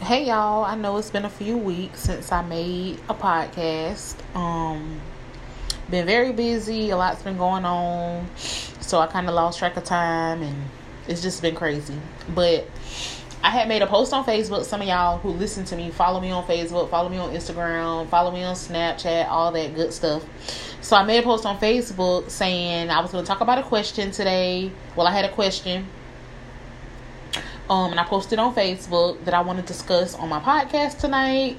Hey y'all, I know it's been a few weeks since I made a podcast. Been very busy, a lot's been going on, so I kind of lost track of time and it's just been crazy. But I had made a post on Facebook. Some of y'all who listen to me follow me on Facebook, follow me on Instagram, follow me on Snapchat, all that good stuff. So I made a post on Facebook saying I was going to talk about a question today. Well, I had a question. And I posted on Facebook that I want to discuss on my podcast tonight.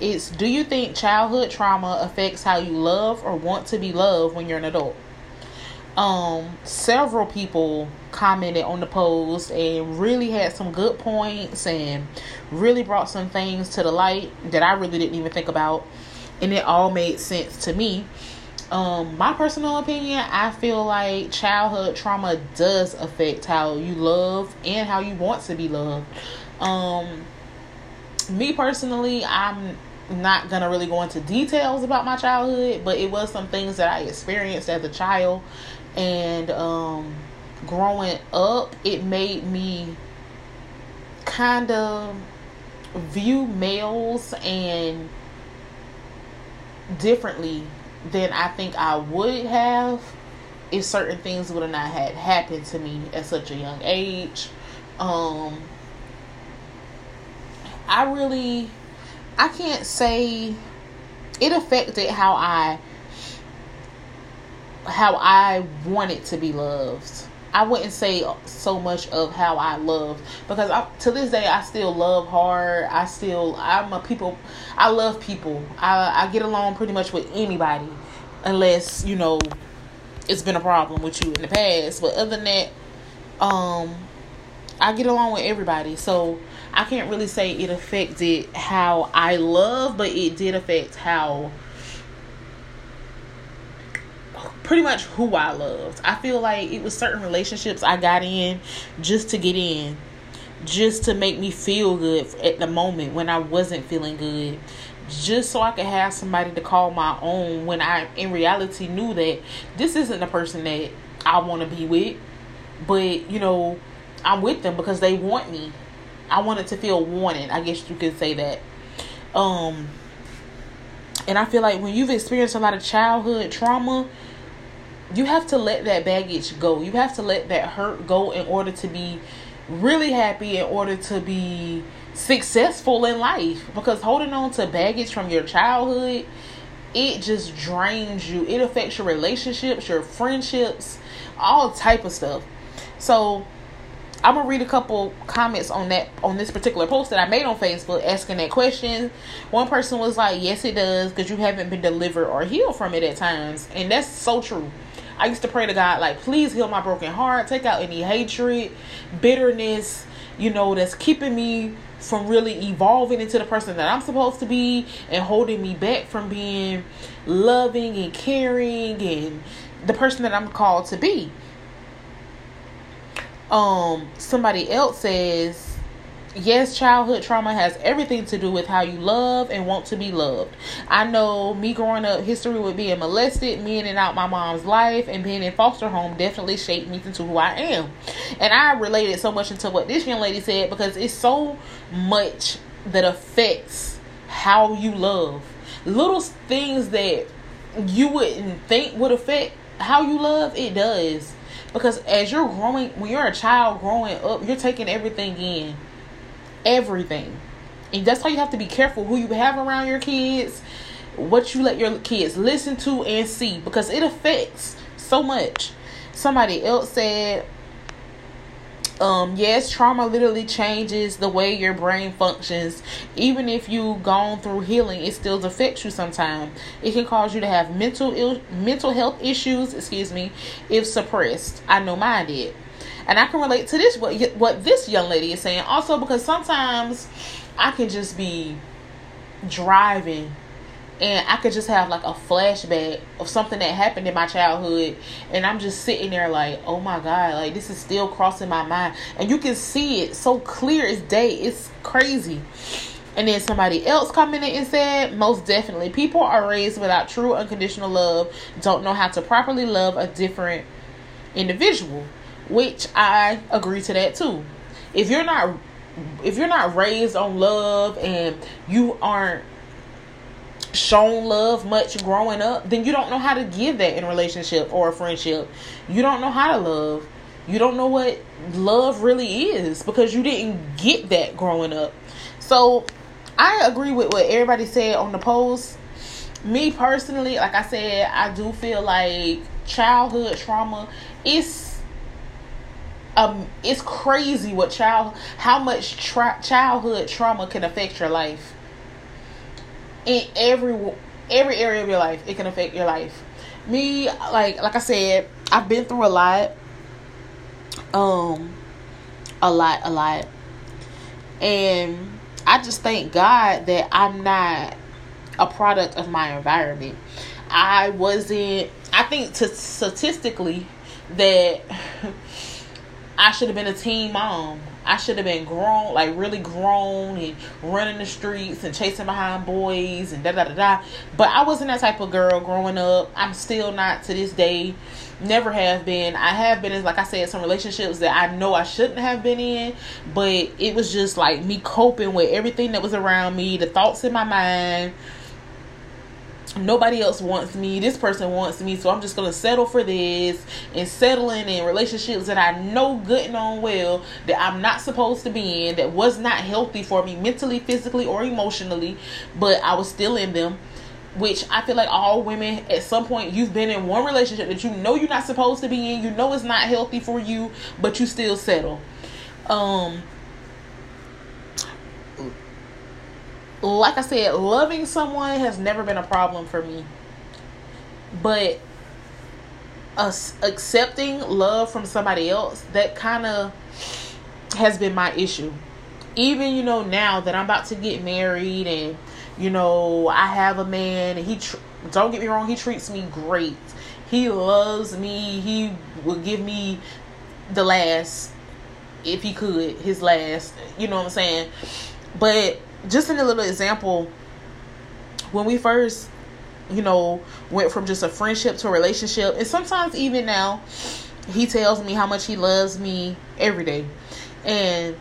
It's, do you think childhood trauma affects how you love or want to be loved when you're an adult? Several people commented on the post and really had some good points and really brought some things to the light that I really didn't even think about. And it all made sense to me. My personal opinion, I feel like childhood trauma does affect how you love and how you want to be loved. Me personally, I'm not going to really go into details about my childhood, but it was some things that I experienced as a child. And growing up, it made me kind of view males and differently than I think I would have if certain things would have not had happened to me at such a young age. I can't say it affected how I wanted to be loved. I wouldn't say so much of how I loved, because to this day I still love hard. I love people. I get along pretty much with anybody, unless it's been a problem with you in the past. But other than that, I get along with everybody. So I can't really say it affected how I love, but it did affect how pretty much who I loved. I feel like it was certain relationships I got in just to get in, just to make me feel good at the moment when I wasn't feeling good, just so I could have somebody to call my own when I, in reality, knew that this isn't the person that I want to be with, but, I'm with them because they want me. I wanted to feel wanted, I guess you could say that. And I feel like when you've experienced a lot of childhood trauma, you have to let that baggage go. You have to let that hurt go in order to be really happy, in order to be successful in life. Because holding on to baggage from your childhood, it just drains you. It affects your relationships, your friendships, all type of stuff. So I'm going to read a couple comments on this particular post that I made on Facebook asking that question. One person was like, yes, it does, because you haven't been delivered or healed from it at times. And that's so true. I used to pray to God, like, please heal my broken heart. Take out any hatred, bitterness, that's keeping me from really evolving into the person that I'm supposed to be and holding me back from being loving and caring and the person that I'm called to be. Somebody else says, yes, childhood trauma has everything to do with how you love and want to be loved. I know me growing up, history with being molested, me in and out my mom's life, and being in foster home definitely shaped me into who I am. And I related so much into what this young lady said, because it's so much that affects how you love. Little things that you wouldn't think would affect how you love, it does. Because as you're growing, when you're a child growing up, you're taking everything in. Everything. And that's why you have to be careful who you have around your kids, what you let your kids listen to and see, because it affects so much. Somebody else said, yes, trauma literally changes the way your brain functions. Even if you've gone through healing, it still affects you sometimes. It can cause you to have mental health issues, if suppressed. I know mine did. And I can relate to this, what this young lady is saying. Also, because sometimes I can just be driving and I could just have like a flashback of something that happened in my childhood. And I'm just sitting there like, oh my God, like this is still crossing my mind. And you can see it so clear as day. It's crazy. And then somebody else commented and said, most definitely, people are raised without true unconditional love, don't know how to properly love a different individual, which I agree to that too. If you're not if you're not raised on love and you aren't shown love much growing up, then you don't know how to give that in a relationship or a friendship. You don't know how to love. You don't know what love really is because you didn't get that growing up. So I agree with what everybody said on the post. Me personally, like I said, I do feel like childhood trauma is it's crazy what childhood trauma can affect your life. In every area of your life, it can affect your life. Me, like I said, I've been through a lot, and I just thank God that I'm not a product of my environment. I think statistically that I should have been a teen mom. I should have been grown, like really grown and running the streets and chasing behind boys and da-da-da-da. But I wasn't that type of girl growing up. I'm still not to this day. Never have been. I have been in, like I said, some relationships that I know I shouldn't have been in. But it was just like me coping with everything that was around me, the thoughts in my mind. Nobody else wants me. This person wants me. So I'm just going to settle for this. And settling in relationships that I know good and on well that I'm not supposed to be in. That was not healthy for me mentally, physically, or emotionally. But I was still in them. Which I feel like all women, at some point, you've been in one relationship that you know you're not supposed to be in. You know it's not healthy for you. But you still settle. Like I said, loving someone has never been a problem for me. But accepting love from somebody else, that kind of has been my issue. Even, now that I'm about to get married and, I have a man and he, don't get me wrong, he treats me great. He loves me. He would give me the last, if he could, his last, you know what I'm saying? But just in a little example, when we first, went from just a friendship to a relationship, and sometimes even now, he tells me how much he loves me every day. And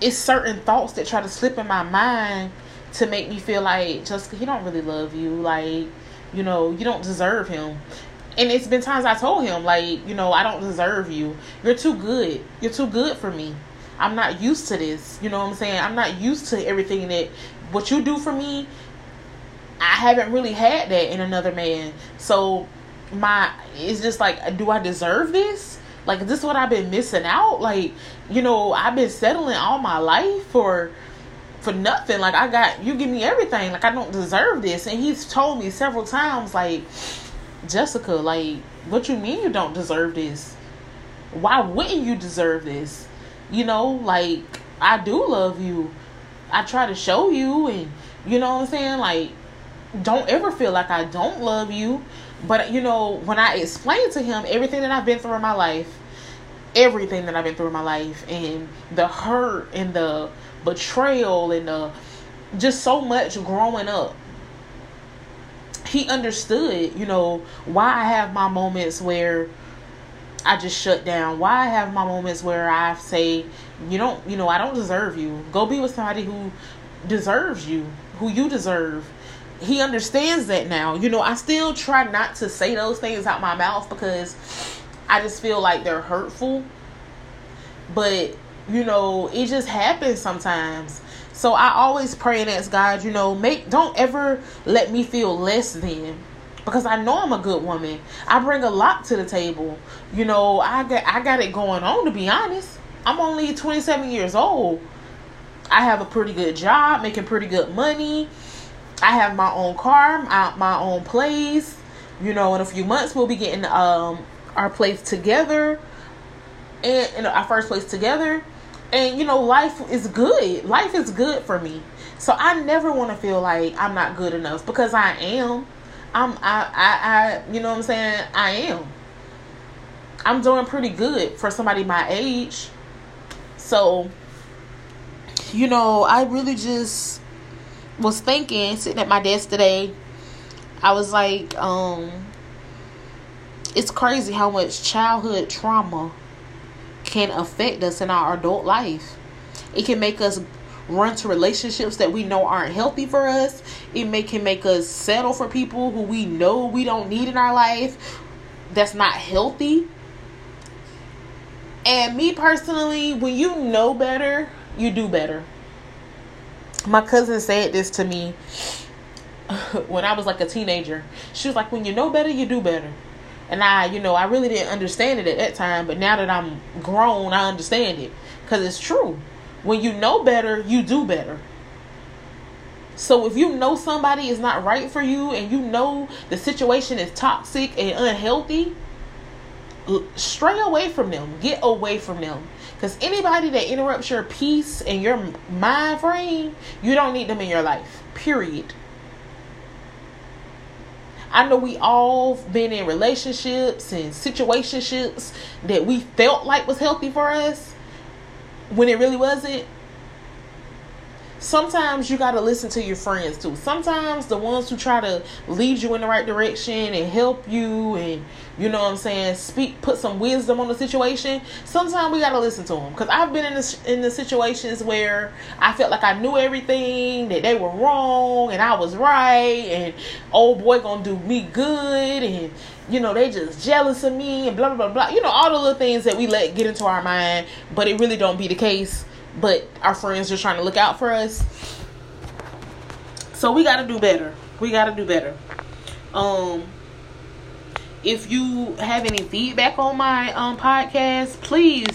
it's certain thoughts that try to slip in my mind to make me feel like, Jessica, he don't really love you. Like, you don't deserve him. And it's been times I told him, like, I don't deserve you. You're too good. You're too good for me. I'm not used to this. You know what I'm saying? I'm not used to everything that what you do for me. I haven't really had that in another man. So it's just like, do I deserve this? Like, is this what I've been missing out? Like, I've been settling all my life for nothing. Like, you give me everything. Like, I don't deserve this. And he's told me several times, like, Jessica, like, what you mean you don't deserve this? Why wouldn't you deserve this? Like, I do love you. I try to show you, and you know what I'm saying? Like, don't ever feel like I don't love you. But, when I explained to him everything that I've been through in my life, and the hurt and the betrayal and just so much growing up, he understood, why I have my moments where I just shut down. Why I have my moments where I say, I don't deserve you. Go be with somebody who deserves you, who you deserve. He understands that now. I still try not to say those things out my mouth because I just feel like they're hurtful. But, it just happens sometimes. So I always pray and ask God, don't ever let me feel less than. Because I know I'm a good woman. I bring a lot to the table. I got it going on, to be honest. I'm only 27 years old. I have a pretty good job, making pretty good money. I have my own car, my own place. In a few months, we'll be getting our place together. And our first place together. And, life is good. Life is good for me. So I never want to feel like I'm not good enough. Because I am. I you know what I'm saying? I am. I'm doing pretty good for somebody my age. So, I really just was thinking, sitting at my desk today, I was like, it's crazy how much childhood trauma can affect us in our adult life. It can make us run to relationships that we know aren't healthy for us. It can make us settle for people who we know we don't need in our life. That's not healthy. And me personally, when you know better, you do better. My cousin said this to me when I was like a teenager. She was like, when you know better, you do better. And I really didn't understand it at that time. But now that I'm grown, I understand it. Because it's true. When you know better, you do better. So if you know somebody is not right for you and you know the situation is toxic and unhealthy, stray away from them. Get away from them. Because anybody that interrupts your peace and your mind frame, you don't need them in your life. Period. I know we all been in relationships and situationships that we felt like was healthy for us, when it really wasn't. Sometimes you got to listen to your friends too. Sometimes the ones who try to lead you in the right direction and help you and, you know what I'm saying, put some wisdom on the situation. Sometimes we got to listen to them. Because I've been in the situations where I felt like I knew everything, that they were wrong and I was right, and old boy gonna do me good, and they just jealous of me and blah, blah, blah. All the little things that we let get into our mind, but it really don't be the case. But our friends are trying to look out for us. So we got to do better. We got to do better. If you have any feedback on my podcast, please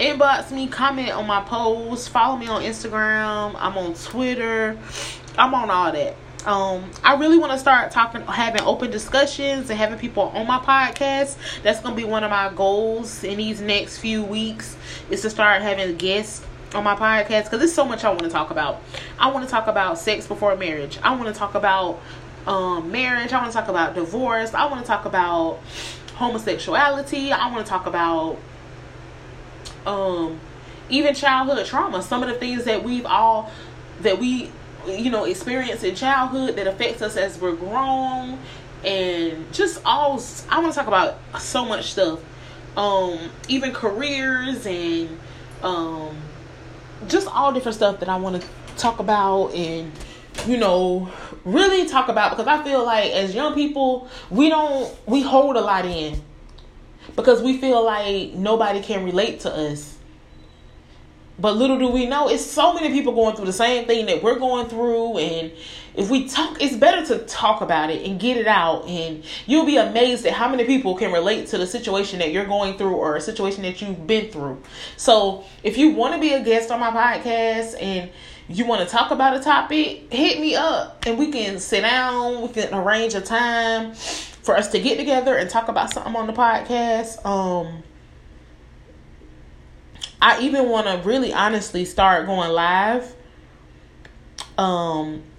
inbox me, comment on my posts, follow me on Instagram. I'm on Twitter. I'm on all that. I really want to start having open discussions and having people on my podcast. That's going to be one of my goals in these next few weeks, is to start having guests on my podcast, because there's so much I want to talk about. I want to talk about sex before marriage. I want to talk about marriage. I want to talk about divorce. I want to talk about homosexuality. I want to talk about even childhood trauma. Some of the things that we experience in childhood that affects us as we're grown, and just all, I want to talk about so much stuff, even careers and just all different stuff that I want to talk about and really talk about, because I feel like as young people we hold a lot in, because we feel like nobody can relate to us. But little do we know, it's so many people going through the same thing that we're going through. And if we talk, it's better to talk about it and get it out. And you'll be amazed at how many people can relate to the situation that you're going through or a situation that you've been through. So if you want to be a guest on my podcast and you want to talk about a topic, hit me up and we can sit down. We can arrange a time for us to get together and talk about something on the podcast. I even want to really honestly start going live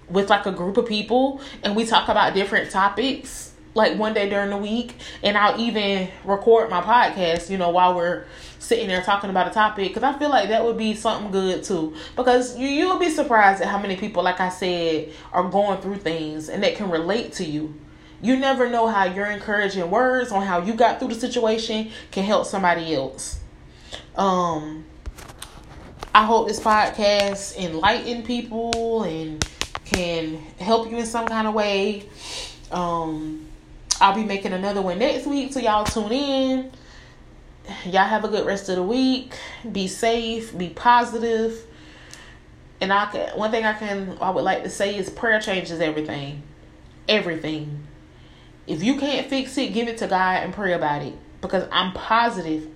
with like a group of people, and we talk about different topics like one day during the week, and I'll even record my podcast, while we're sitting there talking about a topic, because I feel like that would be something good too, because you'll be surprised at how many people, like I said, are going through things and that can relate to you. You never know how your encouraging words on how you got through the situation can help somebody else. I hope this podcast enlighten people and can help you in some kind of way. I'll be making another one next week, so y'all tune in. Y'all have a good rest of the week. Be safe, be positive. And I would like to say is prayer changes everything. Everything. If you can't fix it, give it to God and pray about it, because I'm positive,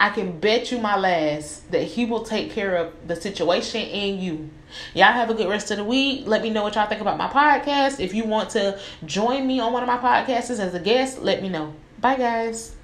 I can bet you my last that he will take care of the situation and you. Y'all have a good rest of the week. Let me know what y'all think about my podcast. If you want to join me on one of my podcasts as a guest, let me know. Bye, guys.